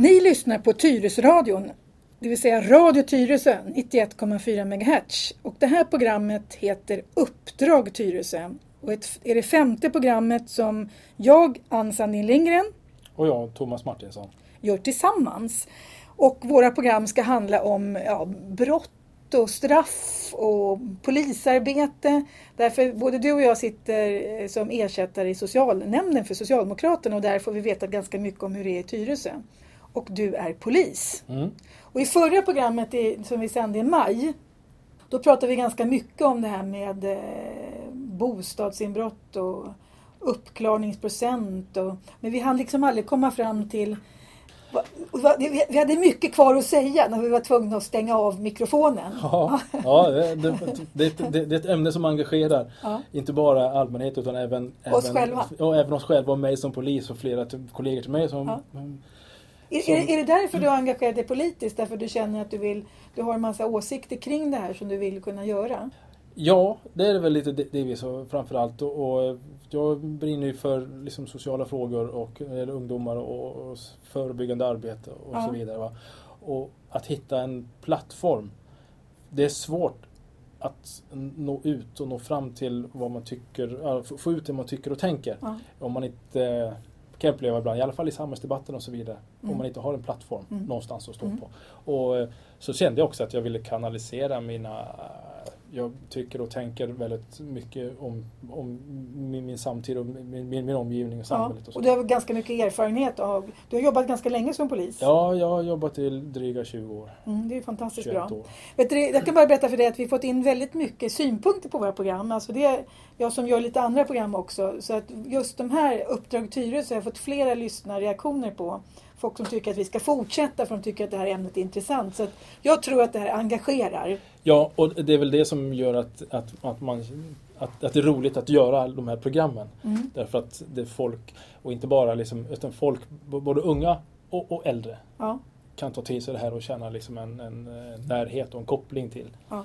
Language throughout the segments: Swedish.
Ni lyssnar på Tyresöradion, det vill säga Radio Tyresö 91,4 MHz. Och det här programmet heter Uppdrag Tyresö. Och är det femte programmet som jag, Ansa Nilengren och jag, Thomas Martinsson, gör tillsammans. Och våra program ska handla om brott och straff och polisarbete. Därför både du och jag sitter som ersättare i socialnämnden för Socialdemokraterna. Och där får vi veta ganska mycket om hur det är i Tyresö. Och du är polis. Mm. Och i förra programmet som vi sände i maj, då pratade vi ganska mycket om det här med bostadsinbrott och uppklarningsprocent. Men vi hann liksom aldrig komma fram till... Vi hade mycket kvar att säga när vi var tvungna att stänga av mikrofonen. Ja, det är ett ämne som engagerar. Ja. Inte bara allmänhet utan även oss själva och mig som polis och flera kollegor till mig som... Ja. Är det därför du har engagerat dig politiskt? Därför du känner att du har en massa åsikter kring det här som du vill kunna göra? Ja, det är väl lite delvis framförallt. Och jag brinner ju för liksom sociala frågor och ungdomar och förebyggande arbete och så vidare. Va? Och att hitta en plattform. Det är svårt att nå ut och nå fram till vad man tycker, få ut det man tycker och tänker. Ja. Om man inte... kan uppleva ibland, i alla fall i samhällsdebatten och så vidare. Om man inte har en plattform någonstans att stå på. Och så kände jag också att jag ville kanalisera mina... Jag tycker och tänker väldigt mycket om min samtid och min omgivning och samhället. Och du har ganska mycket erfarenhet av... Du har jobbat ganska länge som polis. Ja, jag har jobbat i dryga 20 år. Det är fantastiskt bra. Vet du, jag kan bara berätta för dig att vi fått in väldigt mycket synpunkter på våra program. Alltså det är jag som gör lite andra program också. Så att just de här Uppdrag Tyresö har jag fått flera lyssnarreaktioner på. Folk som tycker att vi ska fortsätta för de tycker att det här ämnet är intressant. Så att jag tror att det här engagerar. Ja, och det är väl det som gör att det är roligt att göra de här programmen. Därför att det är folk, och inte bara liksom, utan folk, både unga och äldre, kan ta till sig det här och känna liksom en närhet och en koppling till. Ja.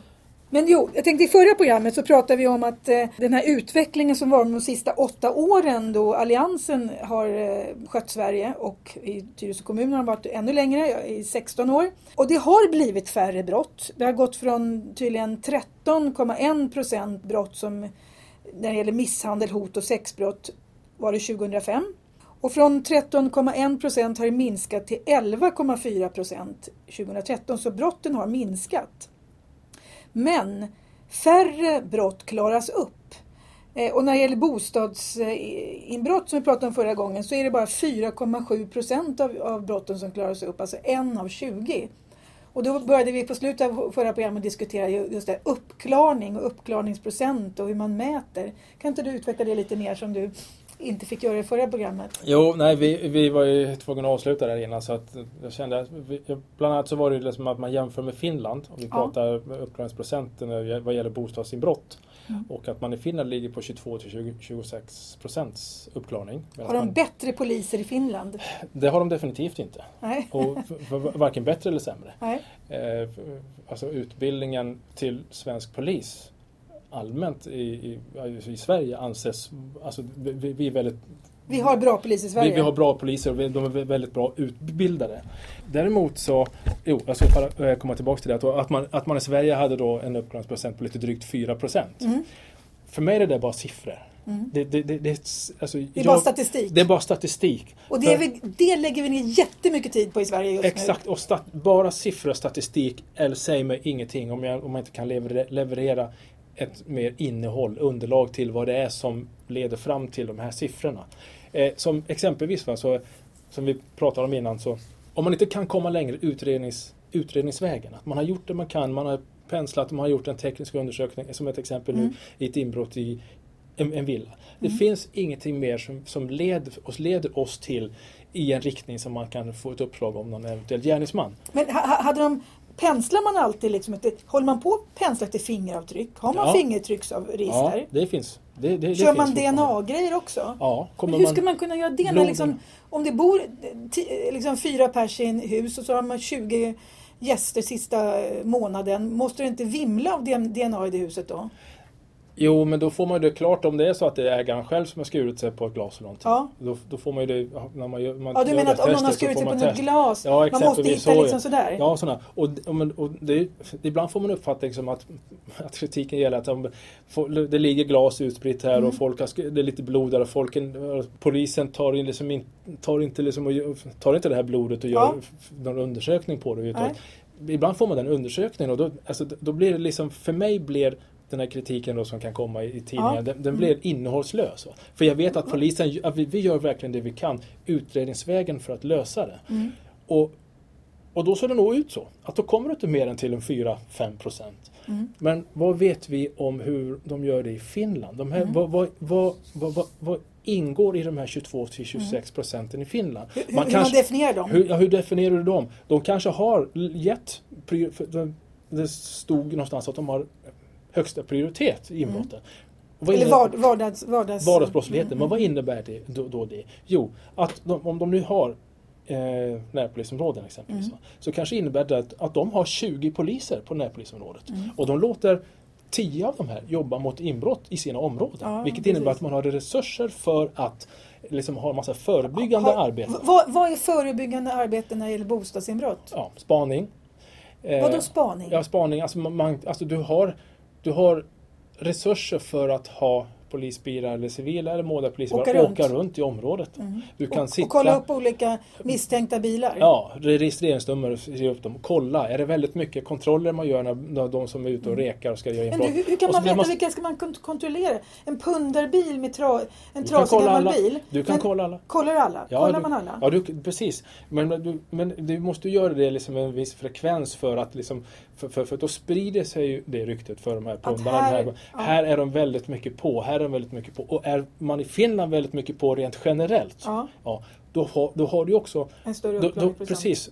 Men jag tänkte i förra programmet så pratade vi om att den här utvecklingen som var de sista 8 åren då Alliansen har skött Sverige, och i Tyresö kommun har de varit ännu längre, i 16 år. Och det har blivit färre brott. Det har gått från tydligen 13,1% brott som när det gäller misshandel, hot och sexbrott var det 2005. Och från 13,1% har det minskat till 11,4% 2013, så brotten har minskat. Men färre brott klaras upp. Och när det gäller bostadsinbrott som vi pratade om förra gången så är det bara 4,7% av brotten som klaras upp. Alltså 1 av 20. Och då började vi på slutet av förra programmet diskutera just det här, uppklarning och uppklarningsprocent och hur man mäter. Kan inte du utveckla det lite mer som du inte fick göra i förra programmet? Jo, nej, vi var ju tvungna att avsluta där innan, så att jag kände att bland annat så var det liksom att man jämför med Finland, och vi pratar uppklaringsprocenten vad gäller bostadsinbrott, och att man i Finland ligger på 22-26% uppklarning. Har de bättre poliser i Finland? Det har de definitivt inte. Nej. Och varken bättre eller sämre. Nej. Alltså utbildningen till svensk polis allmänt i Sverige anses, alltså vi är väldigt... Vi har bra poliser i Sverige. Vi har bra poliser och de är väldigt bra utbildade. Däremot så, jag ska komma tillbaka till det, att man i Sverige hade då en uppklaringsprocent på lite drygt 4%. För mig är det där bara siffror. Det är bara statistik. Det är bara statistik. Och det lägger vi ner jättemycket tid på i Sverige just nu. Exakt, och bara siffror och statistik eller säger mig ingenting om jag inte kan leverera ett mer innehåll, underlag till vad det är som leder fram till de här siffrorna. Som exempelvis, så, som vi pratade om innan, så om man inte kan komma längre utredningsvägen, att man har gjort det man kan, man har penslat, man har gjort en teknisk undersökning, som ett exempel nu i ett inbrott i en villa. Det finns ingenting mer som leder oss till i en riktning som man kan få ett uppslag om någon eventuell gärningsman. Men hade de... Penslar man alltid liksom, håller man på att pensla till fingeravtryck? Har man fingertrycksregister? Ja, det finns. Det kör man DNA-grejer också? Ja. Men hur ska man kunna göra det när liksom, om det bor liksom 4 pers i en hus och så har man 20 gäster sista månaden, måste det inte vimla av DNA i det huset då? Jo, men då får man ju det klart om det är så att det är ägaren själv som har skurit sig på ett glas eller någonting. Ja. Då får man ju det när man gör man. Ja, du menar att om någon har skurit sig på ett glas, ja, man måste hitta så, liksom sådär. Ja, sådana. Och det, ibland får man uppfattning som att kritiken gäller att det ligger glas utspritt här och folk har, det är lite blod där och polisen tar inte det här blodet och gör någon undersökning på det. Ibland får man den undersökningen och då blir det liksom, för mig blir den här kritiken då som kan komma i tidningen, den blir innehållslös. För jag vet att polisen, att vi gör verkligen det vi kan utredningsvägen för att lösa det. Mm. Och då ser det nog ut så. Att då kommer det inte mer än till en 4-5%. Mm. Men vad vet vi om hur de gör det i Finland? De här, vad ingår i de här 22-26% i Finland? Hur definierar de? Hur definierar du dem? De kanske har gett, det stod någonstans att de har högsta prioritet i inbrotten. Eller vardagsbrottsligheten. Men vad innebär det då det? Jo, att om de nu har närpolisområden exempelvis, så kanske innebär det att de har 20 poliser på närpolisområdet. Och de låter 10 av de här jobba mot inbrott i sina områden. Ja, vilket innebär att man har resurser för att liksom ha en massa förebyggande arbete. Vad är förebyggande arbete när det gäller bostadsinbrott? Ja, spaning. Vadå spaning? Ja, spaning. Alltså, du har resurser för att ha polisbilar eller civila eller målarpoliser åka runt i området. Du kan sitta och kolla upp olika misstänkta bilar. Ja, registreringsnummer, se upp dem. Kolla, är det väldigt mycket kontroller man gör när de som är ute och rekar och ska göra inbrott. Men hur kan man veta vilka ska man kontrollera? En pundarbil med en trasig gammal bil? Du kan kolla alla. Kollar alla? Ja, kollar man alla? Ja, precis. Men du måste göra det liksom en viss frekvens för att liksom, för då sprider sig ju det ryktet för de här pundarna. Här är de väldigt mycket på. Och är man i Finland väldigt mycket på rent generellt, då har du också en större uppklaringsprocent. Precis.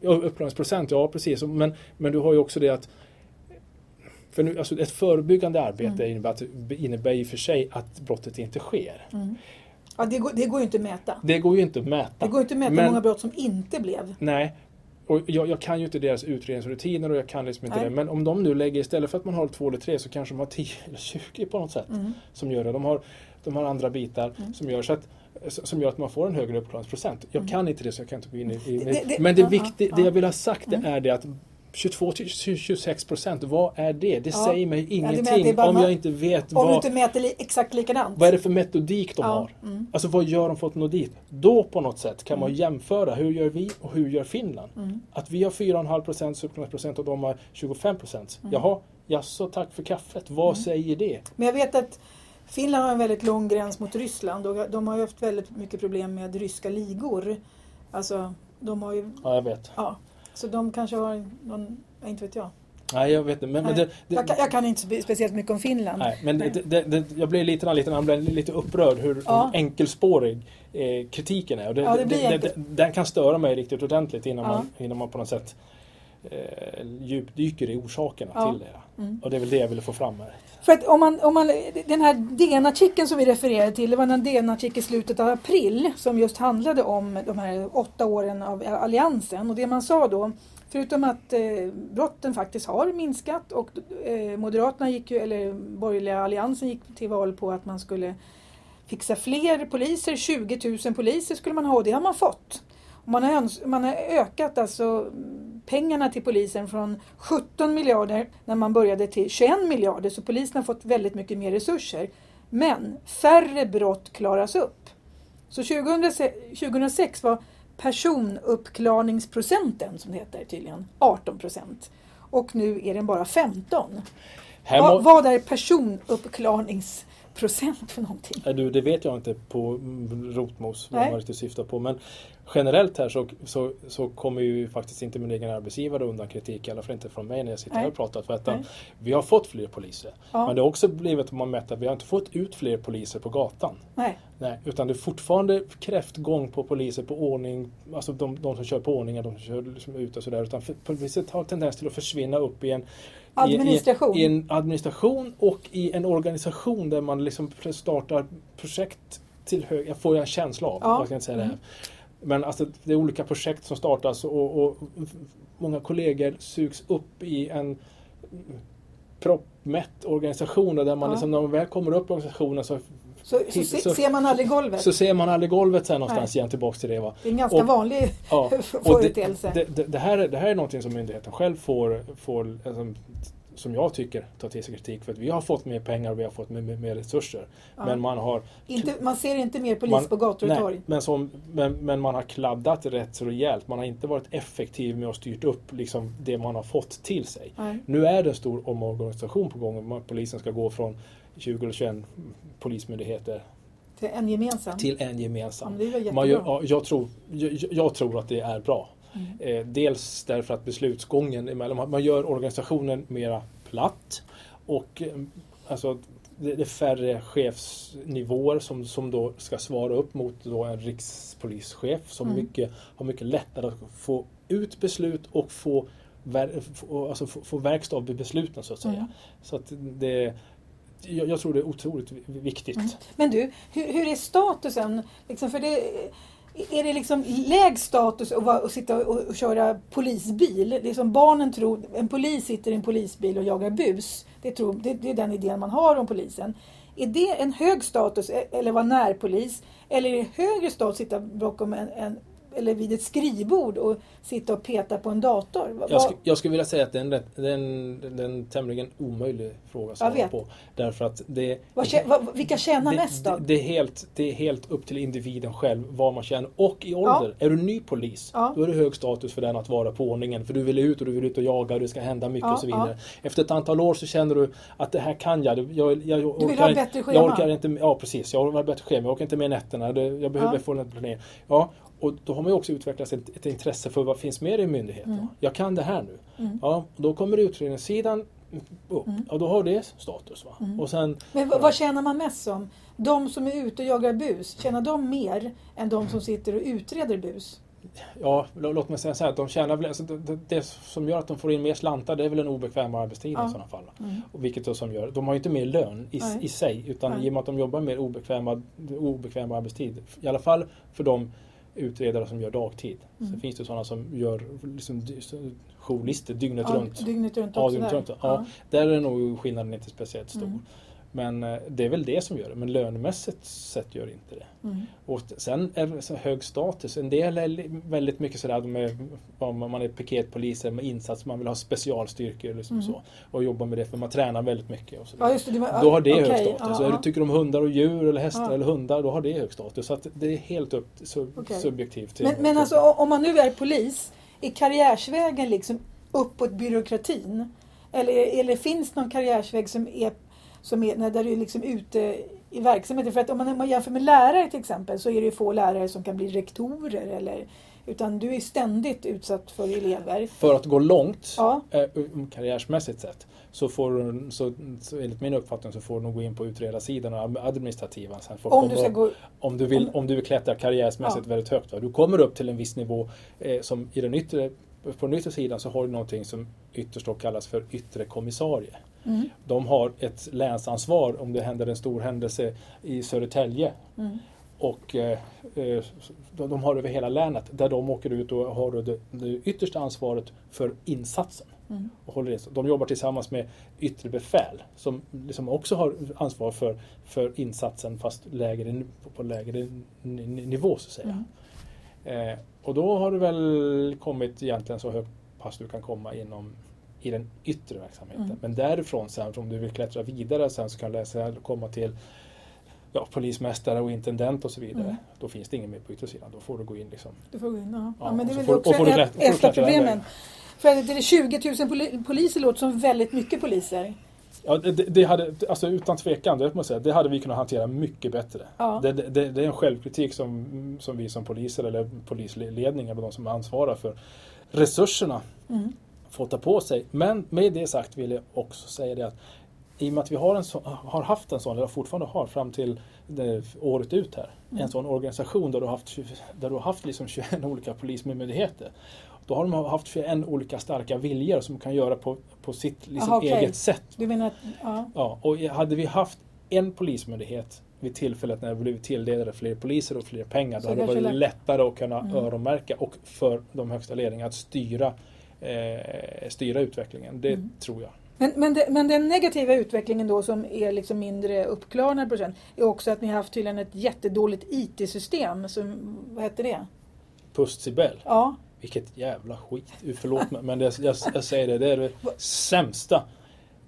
Uppklaringsprocent, ja precis. Men du har ju också det att ett förebyggande arbete innebär i och för sig att brottet inte sker. Mm. Ja, det går ju inte att mäta. Men hur många brott som inte blev. Nej. Och jag kan ju inte deras utredningsrutiner och jag kan liksom inte det. Men om de nu lägger, istället för att man har 2 eller 3 så kanske de har 10 eller 20 på något sätt som gör det. De har andra bitar som gör att man får en högre uppklaringsprocent. Jag kan inte det, så jag kan inte gå in i. Men det viktiga, det jag vill ha sagt är det att 22-26%, vad är det? Det säger mig ingenting om jag inte vet vad. Om du inte mäter exakt likadant. Vad är det för metodik de har? Alltså vad gör de för att nå dit? Då på något sätt kan man jämföra, hur gör vi och hur gör Finland? Att vi har 4,5% och de har 25%. Jaha, jaså, tack för kaffet. Vad säger det? Men jag vet att Finland har en väldigt lång gräns mot Ryssland och de har ju haft väldigt mycket problem med ryska ligor. Alltså, de har ju... Ja, jag vet. Ja. Så de kanske har någon, inte vet jag. Nej, jag vet inte. Men jag kan inte speciellt mycket om Finland. Nej, men jag blir lite upprörd hur enkelspårig kritiken är. Och den kan störa mig riktigt ordentligt innan man på något sätt djupdyker i orsakerna till det. Och det är väl det jag ville få fram här. För att om man den här DN-artikeln som vi refererade till, det var en DN-artikel i slutet av april som just handlade om de här 8 åren av Alliansen. Och det man sa då, förutom att brotten faktiskt har minskat och Moderaterna borgerliga Alliansen gick till val på att man skulle fixa fler poliser, 20 000 poliser skulle man ha, och det har man fått. Man har ökat alltså pengarna till polisen från 17 miljarder när man började till 21 miljarder. Så polisen har fått väldigt mycket mer resurser. Men färre brott klaras upp. Så 2006 var personuppklarningsprocenten, som det heter tydligen, 18%. Och nu är den bara 15%. Vad är personuppklarningsprocent för någonting? Nej, det vet jag inte på rotmos vad man riktigt syftar på, men generellt här så kommer ju faktiskt inte min egen arbetsgivare undan kritik, i alla fall inte från mig när jag sitter här och pratar, för att vi har fått fler poliser. Ja. Men det har också blivit, om man mäter, vi har inte fått ut fler poliser på gatan. Nej, utan det är fortfarande kräftgång på poliser på ordning, alltså de som kör på ordningar, de som kör liksom ut och sådär, utan poliser har tendens till att försvinna upp i en administration. I en administration och i en organisation där man liksom startar projekt till hög, jag får en känsla av, jag kan säga det här. Men alltså, det är olika projekt som startas och många kollegor sugs upp i en proppmätt organisation där man liksom, när man väl kommer upp i organisationen så ser man aldrig golvet. Så ser man aldrig golvet sen någonstans igen tillbaka till det. Va? Det är en ganska vanlig företeelse. Det här är någonting som myndigheten själv får som jag tycker tar till sig kritik för att vi har fått mer pengar och vi har fått mer resurser. Ja. Men man ser inte mer polis på gator och torg. Men man har kladdat rätt så rejält. Man har inte varit effektiv med att styrt upp liksom det man har fått till sig. Nej. Nu är det en stor omorganisation på gång. Polisen ska gå från 20 eller 21 polismyndigheter till en gemensam. Jag tror att det är bra. Mm. Dels därför att beslutsgången emellan, man gör organisationen mera platt och alltså, det är färre chefsnivåer som då ska svara upp mot då en rikspolischef som har mycket lättare att få ut beslut och få verkstad av besluten så att säga. Mm. Så att det... Jag tror det är otroligt viktigt. Mm. Men du, hur är statusen? Liksom för det, är det liksom läg status att sitta och köra polisbil? Liksom barnen tror en polis sitter i en polisbil och jagar bus. Det är den idén man har om polisen. Är det en hög status eller vara närpolis? Eller är det högre status att sitta bakom eller vid ett skrivbord och sitta och peta på en dator? Jag skulle vilja säga att det är en tämligen omöjlig fråga som jag på. Därför att vilka tjänar mest då? Det är helt upp till individen själv vad man tjänar. Och i ålder, är du ny polis, då är det hög status för den att vara på ordningen. För du vill ut och jaga och det ska hända mycket och så vidare. Ja. Efter ett antal år så känner du att det här kan jag. Jag orkar inte, jag orkar inte med nätterna. Jag behöver få en planering. Ja. Och då har man ju också utvecklat ett intresse för vad finns mer i myndigheten. Mm. Jag kan det här nu. Mm. Ja, då kommer utredningssidan upp. Mm. Ja, då har det status. Va? Mm. Och sen, men vad tjänar man mest som? De som är ute och jagar bus, tjänar de mer än de som sitter och utreder bus? Ja, låt mig säga så här. De tjänar väl, alltså det som gör att de får in mer slantar, det är väl en obekväm arbetstid i sådana fall. Mm. Och vilket då som gör, de har ju inte mer lön i sig, utan i och med att de jobbar mer obekväm arbetstid. I alla fall för de utredare som gör dagtid. Mm. Sen finns det sådana som gör liksom jourlister dygnet runt. Ja, där är nog skillnaden inte speciellt stor. Mm. Men det är väl det som gör det. Men lönemässigt sett gör inte det. Mm. Och sen är det så hög status. En del är väldigt mycket sådär om man är piketpoliser med insats. Man vill ha specialstyrkor liksom så. Och jobba med det för man tränar väldigt mycket. Och så då har det hög status. Eller tycker du om hundar och djur eller hästar eller hundar, då har det hög status. Så att det är helt subjektivt. Men alltså om man nu är polis, är karriärsvägen liksom uppåt byråkratin? Eller finns någon karriärsväg som är där du är liksom ute i verksamheten? För att om man jämför med lärare till exempel, så är det ju få lärare som kan bli rektorer utan du är ständigt utsatt för elever. För att gå långt karriärsmässigt sett så enligt min uppfattning så får du nog gå in på utredarsidan och administrativa. Om du vill klättra karriärsmässigt väldigt högt. Va? Du kommer upp till en viss nivå som i den yttre. På den yttre sidan så har du någonting som ytterst kallas för yttre kommissarie. Mm. De har ett länsansvar om det händer en stor händelse i Södertälje. Mm. Och de har över hela länet där de åker ut och har det yttersta ansvaret för insatsen. Mm. Och håller det. De jobbar tillsammans med yttre befäl som liksom också har ansvar för insatsen fast på lägre nivå så att säga. Mm. Och då har du väl kommit egentligen så högt pass du kan komma i den yttre verksamheten. Mm. Men därifrån sen, om du vill klättra vidare sen, så kan du komma till polismästare och intendent och så vidare. Mm. Då finns det ingen mer på yttersidan. Då får du gå in liksom. Du får gå in, men det är väl också ett av problemen. För det är 20 000 poliser låter som väldigt mycket poliser. Ja, det hade, alltså utan tvekan, det hade vi kunnat hantera mycket bättre. Ja. Det är en självkritik som vi som poliser eller polisledningar och de som ansvarar för resurserna får ta på sig. Men med det sagt vill jag också säga det att i och med att vi har haft, eller fortfarande har fram till året ut här, en sån organisation där du har haft liksom 21 olika polismyndigheter. Då har de haft 21 olika starka viljor som kan göra på sitt eget sätt. Du menar att, och hade vi haft en polismyndighet vid tillfället när det blev tilldelade fler poliser och fler pengar, då hade det varit lättare att kunna öronmärka och för de högsta ledningarna att styra utvecklingen. Det tror jag. Men den negativa utvecklingen då som är liksom mindre uppklarad på sen är också att ni har haft tydligen ett jättedåligt IT-system som, vad heter det? Pustsibel. Ja. Vilket jävla skit. Förlåt mig, men det, jag säger det är det sämsta.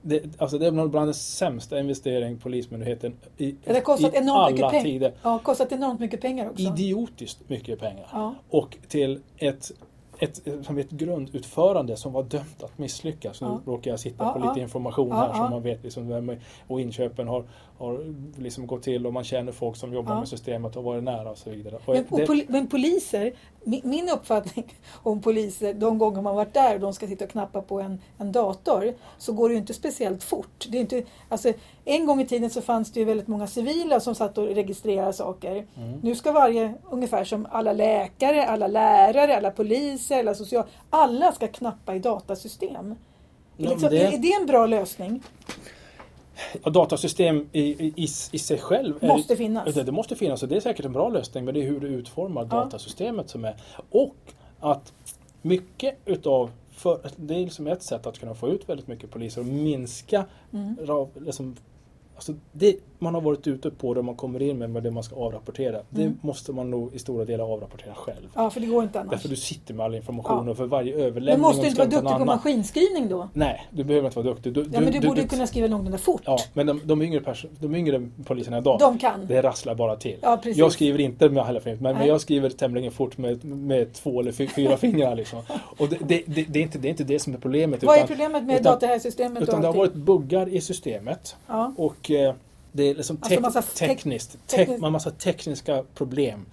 Det är bland den sämsta investeringen polismyndigheten det kostat enormt alla tider. Ja, kostat enormt mycket pengar också. Idiotiskt mycket pengar. Ja. Och till ett grundutförande som var dömt att misslyckas. Nu råkar jag sitta på lite information här som man vet liksom vem och inköpen har liksom gått till och man känner folk som jobbar med systemet och varit nära och så vidare. Men poliser, min uppfattning om poliser, de gånger man varit där och de ska sitta och knappa på en dator så går det ju inte speciellt fort. Det är inte, alltså, en gång i tiden så fanns det ju väldigt många civila som satt och registrerade saker. Mm. Nu ska varje, ungefär som alla läkare, alla lärare, alla poliser eller social, alla ska knappa i datasystem. Ja, liksom, är det en bra lösning? Ja, datasystem i sig själv måste finnas. Det måste finnas och det är säkert en bra lösning, men det är hur du utformar datasystemet som är. Och att mycket utav det är liksom ett sätt att kunna få ut väldigt mycket poliser och minska man har varit ute på det man kommer in med det man ska avrapportera. Det måste man nog i stora delar avrapportera själv. Ja, för det går inte annars. Därför du sitter med all information och för varje överlämning. Du måste inte vara duktig på maskinskrivning då. Nej, du behöver inte vara duktig. Du borde kunna skriva någorlunda fort. Ja, men de yngre poliserna idag, de kan. Det rasslar bara till. Ja, precis. Jag skriver inte med alla fingrar, men jag skriver tämligen fort med 2 eller 4 fingrar liksom. Och det är inte det som är problemet. Vad är problemet med det här systemet? Utan det har varit buggar i systemet. Ja. Och det är liksom massa tekniska problem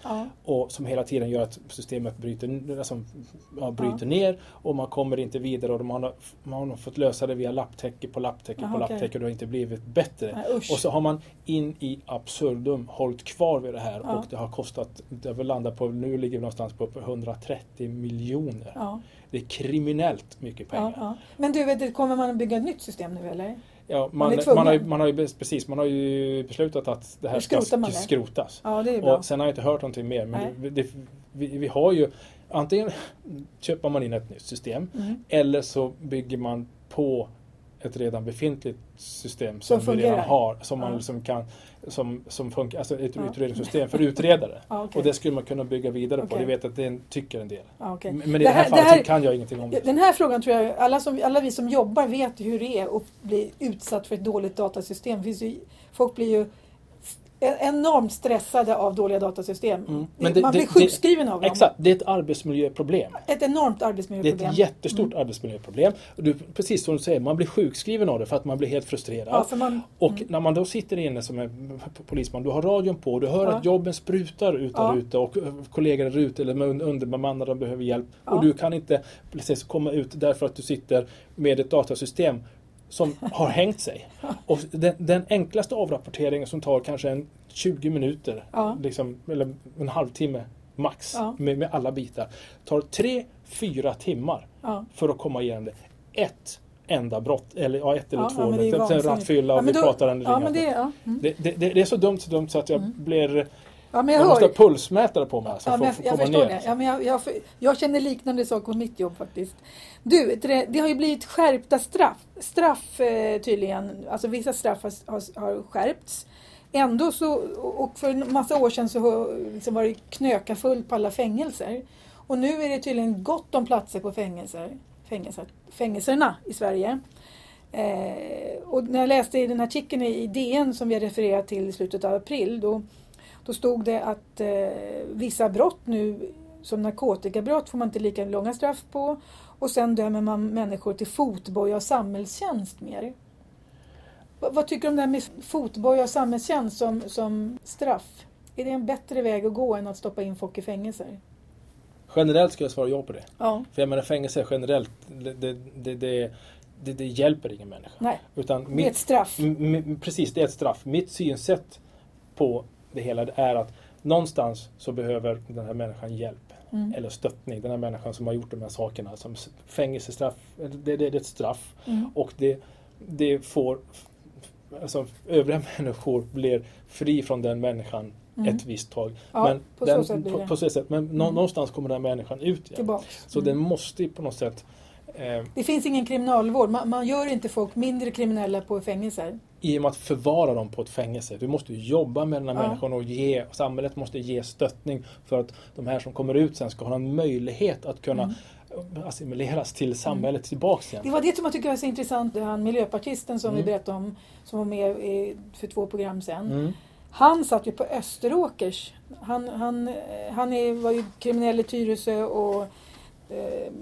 och som hela tiden gör att systemet bryter ner och man kommer inte vidare och man har fått lösa det via lapptäcke på lapptäcke och det har inte blivit bättre. Nej, och så har man in i absurdum hållit kvar vid det här och det har kostat, nu ligger vi någonstans på 130 miljoner. Ja. Det är kriminellt mycket pengar. Ja. Men du vet, kommer man att bygga ett nytt system nu eller? Ja, man har ju beslutat att det här ska skrotas. Ja, det är bra. Och sen har jag inte hört någonting mer. Men vi har ju, antingen köper man in ett nytt system eller så bygger man på ett redan befintligt system som vi redan har. Ett utredningssystem för utredare. Och det skulle man kunna bygga vidare på. Jag vet att det tycker en del. Men i det här fallet kan jag ingenting om det. Den här frågan tror jag, alla vi som jobbar vet hur det är att bli utsatt för ett dåligt datasystem. Folk blir ju enormt stressade av dåliga datasystem. Man blir sjukskriven av dem. Exakt, det är ett arbetsmiljöproblem. Ett enormt arbetsmiljöproblem. Det är ett jättestort arbetsmiljöproblem. Och precis som du säger, man blir sjukskriven av det för att man blir helt frustrerad. Ja, när man då sitter inne som en polisman, du har radion på, du hör att jobben sprutar ut där ute och kollegor är ute eller underbemannade behöver hjälp. Ja. Och du kan inte precis komma ut därför att du sitter med ett datasystem som har hängt sig. Och den enklaste avrapporteringen som tar kanske 20 minuter liksom, eller en halvtimme max med alla bitar tar 3-4 timmar för att komma igenom det. Ett enda brott eller ett eller två brott. Sen rattfylla och vi pratar en det är så dumt så att jag blir... Ja, men jag måste ha pulsmätare på mig. Jag förstår det. Ja, men jag känner liknande saker på mitt jobb faktiskt. Du, det har ju blivit skärpta straff tydligen. Alltså vissa straff har skärpts. Ändå så, och för en massa år sedan så liksom var det knöka fullt på alla fängelser. Och nu är det tydligen gott om platser på fängelserna i Sverige. Och när jag läste i den här artikeln i DN som vi refererat till i slutet av april då stod det att vissa brott nu som narkotikabrott får man inte lika långa straff på. Och sen dömer man människor till fotboja och samhällstjänst mer. Vad tycker du om det här med fotboja och samhällstjänst som straff? Är det en bättre väg att gå än att stoppa in folk i fängelser? Generellt ska jag svara ja på det. Ja. För jag menar fängelse generellt, det hjälper ingen människa. Nej, utan det är ett straff. Precis, det är ett straff. Mitt synsätt på... Det hela är att någonstans så behöver den här människan hjälp eller stöttning. Den här människan som har gjort de här sakerna som fängelsestraff, det är ett straff. Och det får, alltså övriga människor blir fri från den människan ett visst tag. Ja, men på så sätt, men någonstans kommer den här människan ut igen. Tillbaks. Så den måste på något sätt Det finns ingen kriminalvård. Man gör inte folk mindre kriminella på fängelser. I och med att förvara dem på ett fängelse. Vi måste jobba med den här människan och ge, och samhället måste ge stöttning för att de här som kommer ut sen ska ha en möjlighet att kunna assimileras till samhället tillbaka igen. Det var det som jag tycker var så intressant. Han miljöpartisten som vi berättade om, som var med för 2 program sen. Mm. Han satt ju på Österåkers. Han var ju kriminell i Tyresö och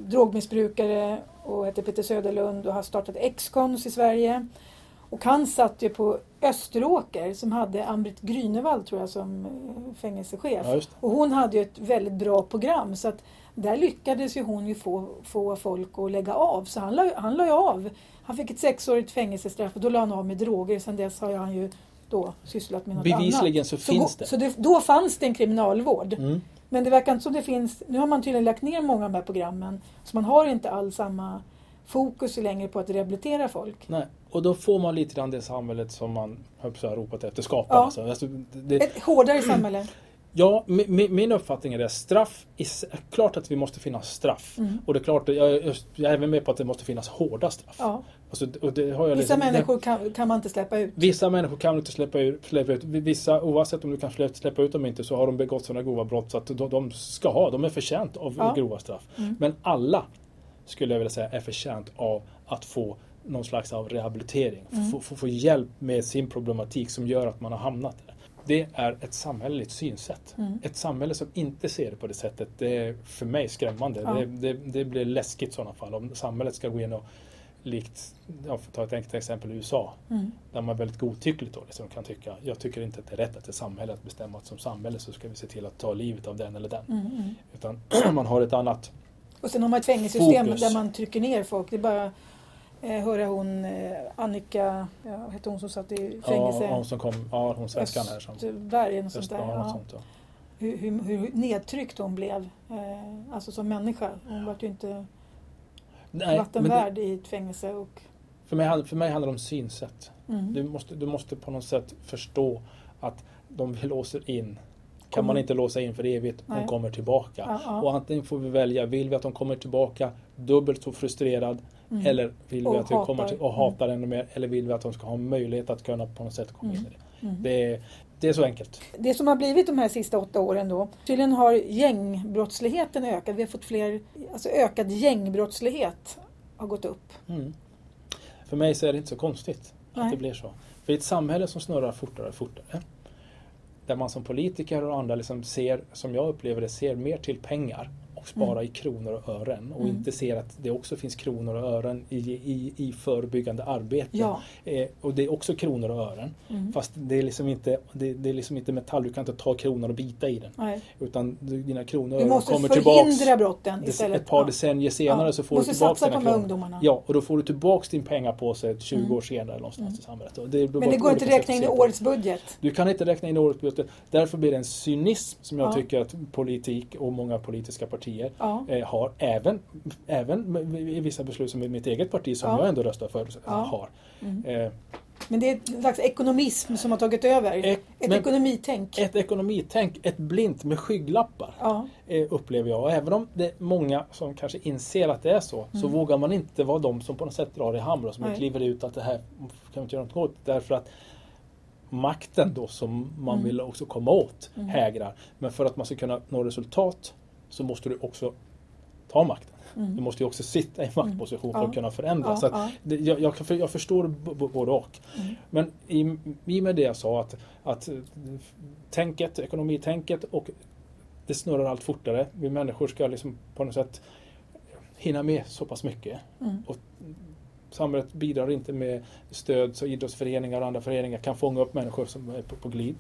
drogmissbrukare och heter Peter Söderlund och har startat Exkons i Sverige. Och han satt ju på Österåker som hade Amrit Grynevall tror jag som fängelsechef. Ja, och hon hade ju ett väldigt bra program så att där lyckades ju hon ju få folk att lägga av. Så han la ju av. Han fick ett 6-årigt fängelsestraff och då la han av med droger. Sen dess har han ju då sysslat med något bevisligen annat. Så finns det. Så då fanns det en kriminalvård. Mm. Men det verkar inte som det finns. Nu har man tydligen lagt ner många av de här programmen. Så man har inte alls samma fokus längre på att rehabilitera folk. Nej. Och då får man lite grann det samhället som man har ropat efter skapa. Ja. Alltså, ett hårdare samhälle. Ja, min uppfattning är det. Straff är klart att vi måste finnas straff. Mm. Och det är klart, jag är även med på att det måste finnas hårda straff. Ja. Alltså, och det har jag vissa människor kan man inte släppa ut. Vissa människor kan du inte släppa ut. Vissa, oavsett om du kan släppa ut dem inte, så har de begått sådana grova brott så att de är förtjänt av grova straff. Mm. Men alla, skulle jag vilja säga, är förtjänt av att få någon slags av rehabilitering. Få hjälp med sin problematik som gör att man har hamnat där. Det är ett samhälleligt synsätt. Mm. Ett samhälle som inte ser det på det sättet, det är för mig skrämmande. Ja. Det blir läskigt i sådana fall. Om samhället ska gå in och likt, jag får ta ett enkelt exempel i USA. Mm. Där man är väldigt godtyckligt då. Liksom kan tycka, jag tycker inte att det är rätt att det är samhället att bestämma att som samhälle så ska vi se till att ta livet av den eller den. Mm. Utan man har ett annat. Och sen har man ett fängelsesystem där man trycker ner folk. Det är bara höra hon Annika, hette hon som satt i fängelse? Ja, hon som kom, hon svenskan här. Östbergen och sånt där. Sånt, ja. Hur nedtryckt hon blev, alltså som människa. Hon var ju inte vattenvärd i ett fängelse. Och för mig handlar det om synsätt. Mm. Du måste på något sätt förstå att de vi låser in kan man inte låsa in för evigt. Nej. Hon kommer tillbaka. Uh-huh. Och antingen får vi välja, vill vi att hon kommer tillbaka dubbelt så frustrerad eller vill vi att hon kommer till och hatar ännu mer, eller vill vi att hon ska ha möjlighet att kunna på något sätt komma in i det. Mm. Det är så enkelt. Det som har blivit de här sista 8 åren då, tydligen har gängbrottsligheten ökat. Vi har fått fler, alltså ökad gängbrottslighet har gått upp. Mm. För mig så är det inte så konstigt att det blir så. För ett samhälle som snurrar fortare och fortare, där man som politiker och andra liksom ser, som jag upplever det, ser mer till pengar och spara i kronor och ören och inte ser att det också finns kronor och ören i förebyggande arbete. Ja. Och det är också kronor och ören. Mm. Fast det är liksom inte, det är liksom inte metall, du kan inte ta kronor och bita i den. Nej. Utan dina kronor och ören kommer tillbaka. Du måste förhindra brotten istället. Ett par decennier senare så får du tillbaka dina kronor. Ungdomarna. Ja, och då får du tillbaka din pengar på sig 20 år senare någonstans i samhället. Men det går inte att räkna in i årets budget. Du kan inte räkna in i årets budget. Därför blir det en cynism som jag tycker att politik och många politiska partier har, även i vissa beslut som i mitt eget parti som jag ändå röstar för har. Mm. Men det är en slags ekonomism som har tagit över. Ett ekonomitänk, ett blint med skygglappar upplever jag. Och även om det är många som kanske inser att det är så, så vågar man inte vara de som på något sätt drar i hamrar som kliver ut att det här kan vi inte göra något åt, därför att makten då som man vill också komma åt hägrar. Men för att man ska kunna nå resultat så måste du också ta makten. Mm. Du måste ju också sitta i maktposition för att kunna förändra. Så att jag förstår både och. Mm. Men i och med det jag sa att tänket, ekonomitänket, och det snurrar allt fortare. Vi människor ska liksom på något sätt hinna med så pass mycket. Mm. Och samhället bidrar inte med stöd så idrottsföreningar och andra föreningar kan fånga upp människor som är på glid.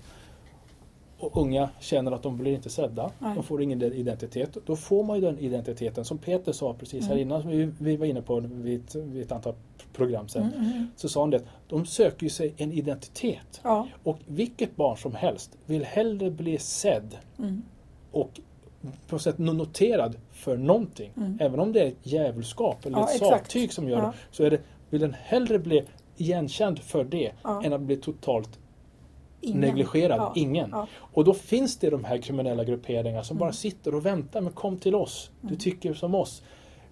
Och unga känner att de blir inte sedda. Nej. De får ingen identitet. Då får man ju den identiteten som Peter sa precis här innan. Som vi var inne på vid ett antal program sen. Så sa han det. De söker ju sig en identitet. Ja. Och vilket barn som helst vill hellre bli sedd. Och på något sätt noterad för någonting. Även om det är djävulskap eller ett saktyg som gör det. Så vill den hellre bli igenkänd för det. Än att bli totalt negligerad, ingen. Ja. Och då finns det de här kriminella grupperingar som bara sitter och väntar, men kom till oss. Du tycker som oss.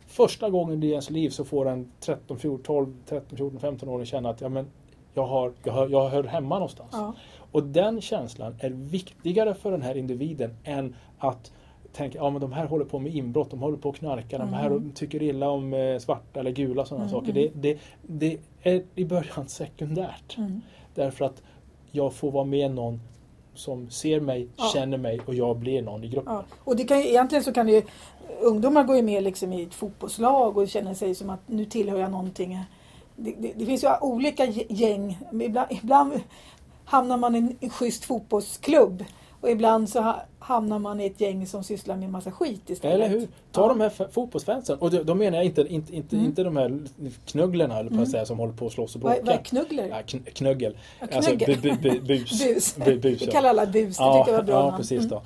första gången i ens liv så får en 13-15-åring känna att ja, men jag hör hemma någonstans. Ja. Och den känslan är viktigare för den här individen än att tänka, ja men de här håller på med inbrott, de håller på att knarka, de här tycker illa om svarta eller gula sådana saker. Det är i början sekundärt. Därför att jag får vara med någon som ser mig, känner mig och jag blir någon i gruppen. Ja. Och det kan ju, egentligen så kan ju ungdomar gå med liksom i ett fotbollslag och känner sig som att nu tillhör jag någonting. Det finns ju olika gäng. Ibland hamnar man i en schysst fotbollsklubb. Och ibland så hamnar man i ett gäng som sysslar med en massa skit istället. Eller hur? Ta de här fotbollsfansen. Och då menar jag inte de här knugglerna eller på som håller på att slåss och bråka. Vad är knuggler? Ja, knöggel. Ja, alltså bus. Bus. Vi kallar alla bus. Ja, det tyckte jag var bra. Ja, precis då.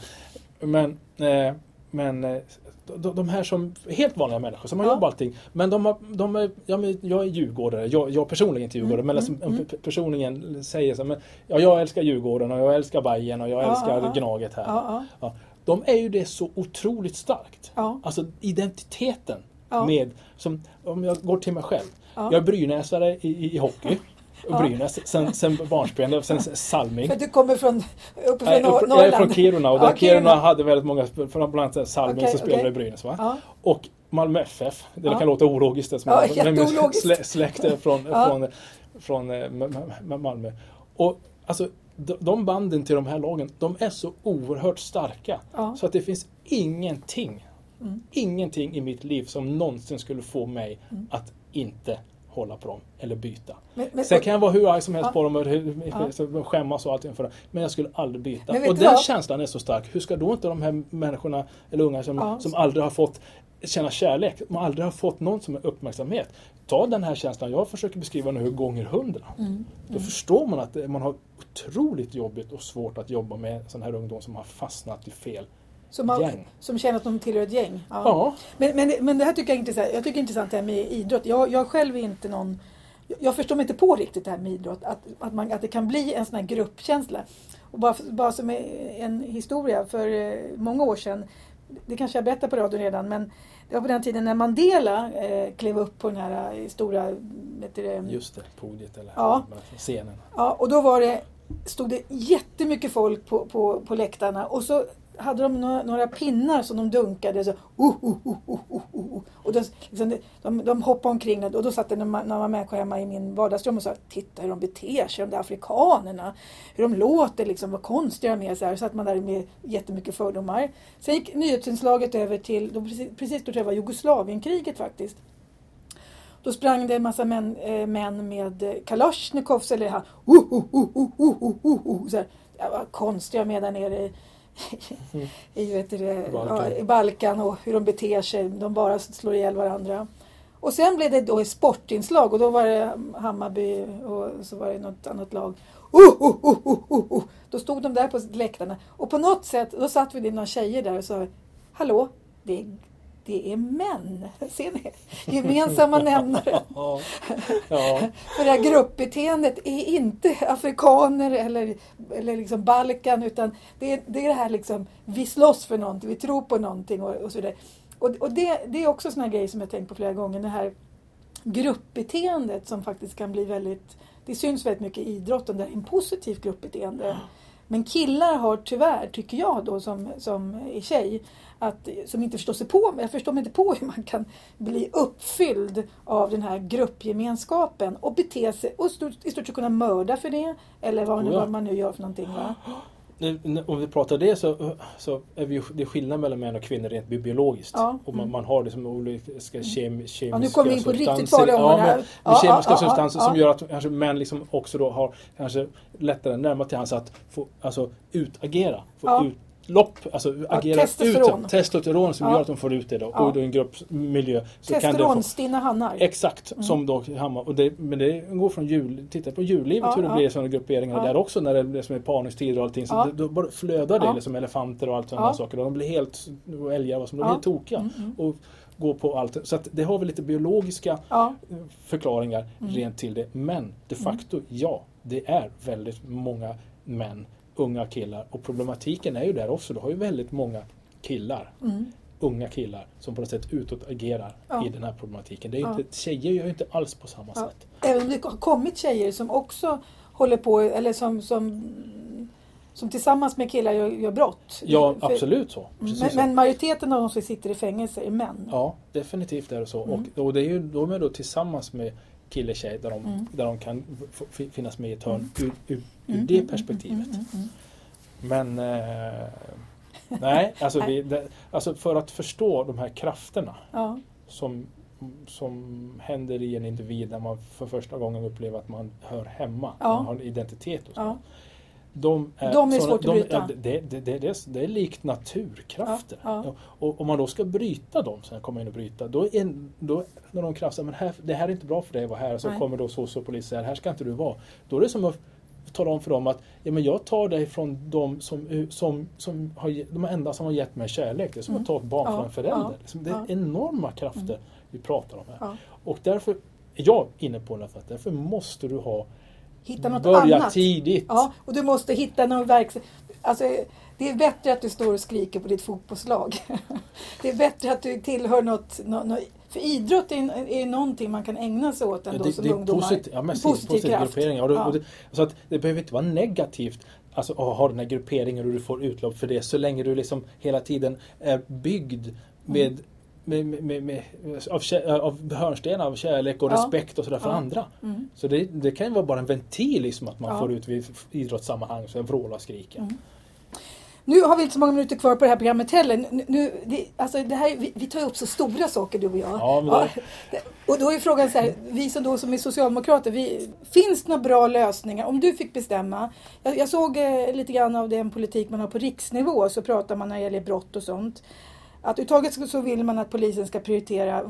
Men de här som helt vanliga människor som har jobbat allting, men jag är djurgårdare, jag personligen inte djurgårdare, men liksom personligen säger så, men jag älskar Djurgården och jag älskar Bajen och jag älskar Gnaget här. Ja. De är ju det så otroligt starkt. Ja. Alltså identiteten med, som om jag går till mig själv, jag är brynäsare i hockey. Brynäs, sen barnsben och sen Salming. För du kommer från Norrland. Jag är från Kiruna och där Kiruna hade väldigt många, bland annat Salming som spelade i Brynäs, va? Ja. Och Malmö FF, det kan låta ologiskt, släkte från Malmö. Och alltså de banden till de här lagen, de är så oerhört starka så att det finns ingenting i mitt liv som någonsin skulle få mig att inte hålla på dem eller byta. Sen kan jag vara hur arg som helst på dem och skämmas och allt inför dem. Men jag skulle aldrig byta. Och den känslan är så stark. Hur ska då inte de här människorna eller unga som aldrig har fått känna kärlek, man aldrig har fått någon som är uppmärksamhet, ta den här känslan jag försöker beskriva nu gånger 100. Då förstår man att man har otroligt jobbigt och svårt att jobba med sån här ungdom som har fastnat i fel gäng. Som känner att de tillhör ett gäng. Ja. Ja. Men det här tycker jag är intressant. Jag tycker det är intressant det här med idrott. Jag själv är inte någon... Jag förstår mig inte på riktigt det här med idrott. Att det kan bli en sån här gruppkänsla. Och bara som en historia för många år sedan. Det kanske jag berättar på radion redan. Men det var på den tiden när Mandela klev upp på den här stora... Just det, podiet eller scenen. Ja, och då stod det jättemycket folk på läktarna. Och så... hade de några pinnar som de dunkade så och de hoppade omkring och då satt det några människor hemma i min vardagsrum och sa, titta hur de beter sig, de där afrikanerna, hur de låter liksom, vad konstiga de är så här, så att man där med jättemycket fördomar. Sen gick nyhetsinslaget över till precis då det var Jugoslavienkriget faktiskt. Då sprang det en massa män med Kalashnikovs eller här så här, konstiga med där nere i Balkan och hur de beter sig, de bara slår ihjäl varandra. Och sen blev det då ett sportinslag och då var det Hammarby och så var det något annat lag. Då stod de där på läktarna och på något sätt då satt vi några tjejer där och sa, hallå, det är män. Ser ni? Gemensamma nämnare. Ja. För det här gruppbeteendet är inte afrikaner eller liksom Balkan, utan det är det här liksom, vi slåss för någonting, vi tror på någonting och sådär. Och det är också såna grejer som jag tänkt på flera gånger, det här gruppbeteendet som faktiskt kan bli väldigt, det syns väldigt mycket i idrotten, där en positiv gruppbeteende. Men killar har tyvärr, tycker jag då som är tjej, som inte förstår sig på, jag förstår mig inte på hur man kan bli uppfylld av den här gruppgemenskapen och bete sig och i stort sett kunna mörda för det eller vad man nu gör för någonting, va? Om vi pratar det så är det skillnad mellan män och kvinnor rent biologiskt. Ja. Och man har det som olika kemiska substanser. Nu kommer vi in på riktigt farliga områden. Kemiska substanser som gör att kanske män liksom också då har kanske lättare närmare till hans att få utagera. Få utlopp, agera testosteron. Ut. Testosteron som gör att de får ut det då. Och då i en gruppmiljö. Testosteronstinna hannar. Exakt, som då hammar. Och men det går från jul. Titta på jullivet hur det blir sådana grupperingar där också. När det blir som är parningstider och allting. Så då bara flödar det liksom elefanter och allt sådana saker. Och de blir helt älgar och de blir tokiga. Och går på allt. Så att det har väl lite biologiska förklaringar rent till det. Men de facto, det är väldigt många män, unga killar, och problematiken är ju där också, du har ju väldigt många killar unga killar som på något sätt utåtagerar i den här problematiken. Det är inte, tjejer gör ju inte alls på samma sätt. Även om det har kommit tjejer som också håller på, eller som tillsammans med killar gör brott. Ja, absolut så. Men majoriteten av de som sitter i fängelse är män. Ja, definitivt är det så. Mm. Och det är ju, de är då tillsammans med kille tjej där de kan finnas med i ett hörn ur det perspektivet. Men nej, alltså, alltså för att förstå de här krafterna som händer i en individ när man för första gången upplever att man hör hemma, man har en identitet och så. Ja. De är svårt att bryta. Det är likt naturkrafter. Ja. Och om man då ska bryta dem, så kommer in och bryta, då när de kraftar, men det här är inte bra för dig att vara här, så kommer då sociopolis säga, här ska inte du vara. Då är det som att tala om för dem att jag tar dig från de som har, de enda som har gett mig kärlek. Det är som att ta ett barn från en förälder. Det är enorma krafter vi pratar om här. Ja. Och därför är jag inne på det, att därför måste du hitta något börja annat. Tidigt. Ja, och du måste hitta någon verksamhet. Alltså, det är bättre att du står och skriker på ditt fotbollslag. Det är bättre att du tillhör något. För idrott är någonting man kan ägna sig åt ändå, som ungdomar. Positiv kraft. Så att det behöver inte vara negativt. Alltså ha den här grupperingen och du får utlopp för det. Så länge du liksom hela tiden är byggd med hörnstenar av kärlek och respekt och sådär för andra. Så det kan ju vara bara en ventil, liksom, att man får ut vid idrottssammanhang så en vråla och skrika. Nu har vi inte så många minuter kvar på det här programmet heller. Vi tar upp så stora saker, du och jag. Och då är frågan så här, vi som är socialdemokrater, finns några bra lösningar? Om du fick bestämma, jag såg lite grann av den politik man har på riksnivå, så pratar man när det gäller brott och sånt. Att uttaget så vill man att polisen ska prioritera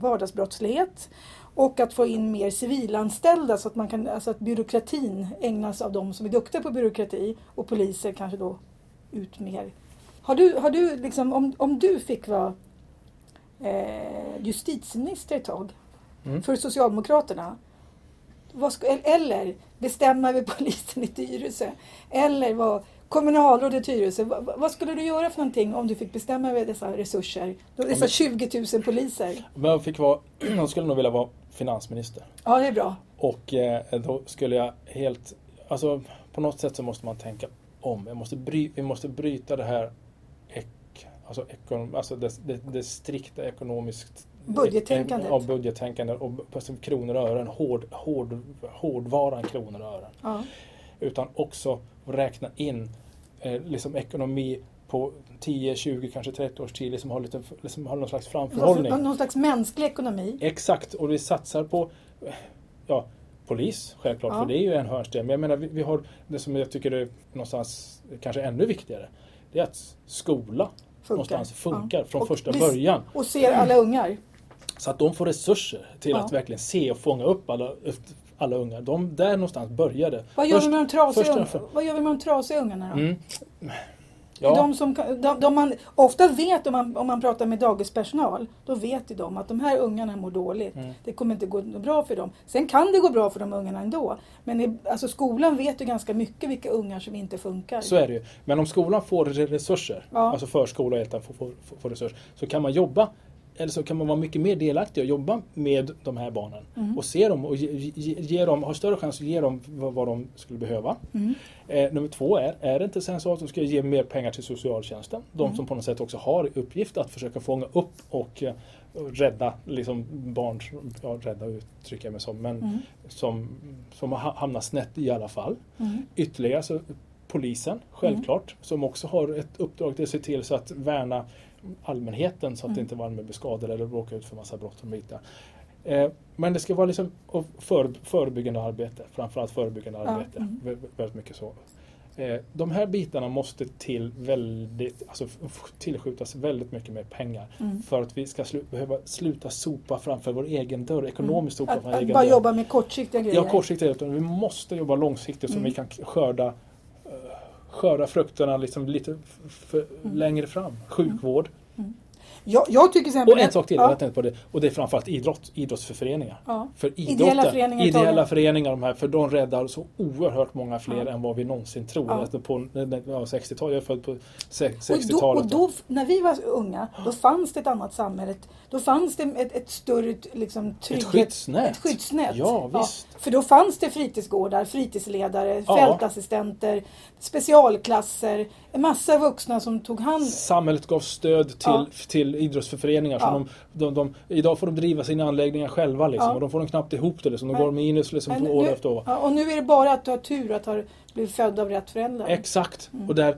vardagsbrottslighet och att få in mer civilanställda så att man kan, alltså att byråkratin ägnas av de som är duktiga på byråkrati och poliser kanske då ut mer. Har du liksom, om du fick vara justitieminister ett tag för Socialdemokraterna, eller bestämma över polisen i Tyresö, eller vad kommunalråd i Tyresö, vad skulle du göra för någonting om du fick bestämma över dessa resurser? Dessa 20 000 poliser. Men jag skulle nog vilja vara finansminister. Ja, det är bra. Och då skulle jag på något sätt så måste man tänka om. Vi måste bryta det här det strikta ekonomiskt budgettänkandet. Ja, budgettänkande och kronor och ören, hårdvaran kronor och ören. Ja. Utan också räkna in liksom ekonomi på 10, 20, kanske 30 års tid, liksom har någon slags framförhållning. Någon slags mänsklig ekonomi. Exakt, och vi satsar på polis, självklart, för det är ju en hörnsten. Men jag menar, vi har det som jag tycker är någonstans kanske ännu viktigare, det är att skola någonstans funkar från första början. Och ser alla ungar. Så att de får resurser till att verkligen se och fånga upp alla ungar. De där någonstans började. Vad gör vi med de trasiga ungarna då? Ja. De man ofta vet, om man pratar med dagispersonal, då vet ju de att de här ungarna mår dåligt. Det kommer inte gå bra för dem. Sen kan det gå bra för de ungarna ändå. Men skolan vet ju ganska mycket vilka ungar som inte funkar. Så är det ju. Men om skolan får resurser, alltså förskola och ettan får resurser, så kan man jobba. Eller så kan man vara mycket mer delaktig och jobba med de här barnen. Och se dem och ge dem, ha större chans att ge dem vad de skulle behöva. Nummer 2 är det inte sen så att de ska ge mer pengar till socialtjänsten. De som på något sätt också har uppgift att försöka fånga upp och rädda liksom barn, rädda uttrycker jag mig som, men som har hamnat snett i alla fall. Ytterligare så polisen, självklart, som också har ett uppdrag till att se till så att värna allmänheten så att det inte var med beskadade eller råkar ut för massa brott och bitar. Men det ska vara liksom förebyggande arbete, framförallt förebyggande arbete, väldigt mycket så. De här bitarna måste tillskjutas väldigt mycket mer pengar för att vi ska behöva sluta sopa framför vår egen dörr, ekonomiskt sopa framför vår egen dörr. Bara jobba med kortsiktiga grejer. Ja, kortsiktiga grejer. Vi måste jobba långsiktigt så vi kan skörda frukterna liksom lite längre fram. Sjukvård. Jag tycker exempel, och en sak till, jag har tänkt på det, och det är framförallt idrottsföreningar. Ja. För ideella föreningar de här, för de räddar så oerhört många fler än vad vi någonsin tror. Ja. Alltså på 60-talet, jag är född på 60-talet. Och då, när vi var unga, då fanns det ett annat samhälle. Då fanns det ett större liksom, trygghet. Ett skyddsnät. Ja, visst. Ja. För då fanns det fritidsgårdar, fritidsledare, fältassistenter, specialklasser, en massa vuxna som tog hand. Samhället gav stöd till idrottsföreningar. Ja. De, idag får de driva sina anläggningar själva. Liksom, och de får de knappt ihop det. Liksom. De går minus liksom, på år efter år. Ja, och nu är det bara att du har tur att ha blivit född av rätt föräldrar. Exakt. Mm. Och det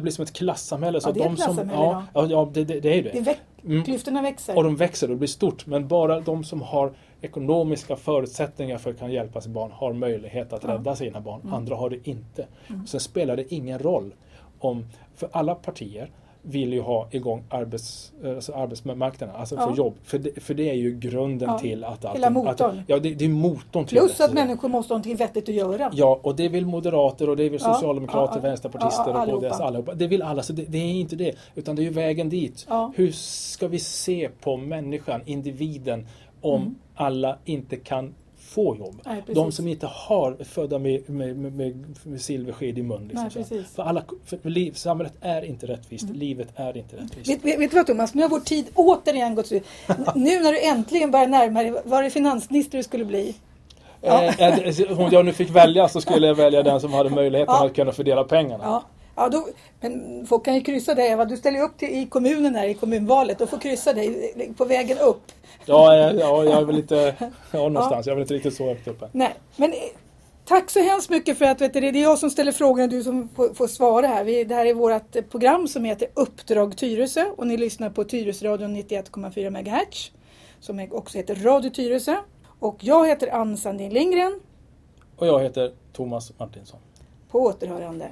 blir som ett klassamhälle. Så ja, det är ett klassamhälle. Det är det. Klyftorna växer. Och de växer och det blir stort. Men bara de som har ekonomiska förutsättningar för att kunna hjälpa sina barn har möjlighet att rädda sina barn. Andra har det inte. Och sen spelar det ingen roll för alla partier vill ju ha igång arbetsmarknaden, alltså för jobb. För det är ju grunden till att... Hela motorn. Det är motorn till plus det. Att människor måste ha någonting vettigt att göra. Ja, och det vill moderater och det vill socialdemokrater, vänsterpartister och KDS, allihopa. Det vill alla, så det är inte det. Utan det är ju vägen dit. Ja. Hur ska vi se på människan, individen, om alla inte kan få jobb? Nej, de som inte har födda med silversked i mun. Liksom. Nej, för samhället är inte rättvist. Livet är inte rättvist. Vet du vad, Thomas? Nu har vår tid återigen gått ut. Nu när du äntligen börjar närma dig, var det finansminister du skulle bli? Om jag nu fick välja så skulle jag välja den som hade möjlighet att kunna fördela pengarna. Ja, då, men folk kan ju kryssa dig, Eva. Du ställer upp i kommunen här i kommunvalet och får kryssa dig på vägen upp. Ja, jag är väl lite någonstans. Jag är väl inte riktigt så högt uppe. Nej, men tack så hemskt mycket för att det är jag som ställer frågorna och du som får svara här. Det här är vårt program som heter Uppdrag Tyresö och ni lyssnar på Tyresöradion 91,4 MHz som också heter Radio Tyresö. Och jag heter Ansa Nilengren. Och jag heter Thomas Martinsson. På återhörande.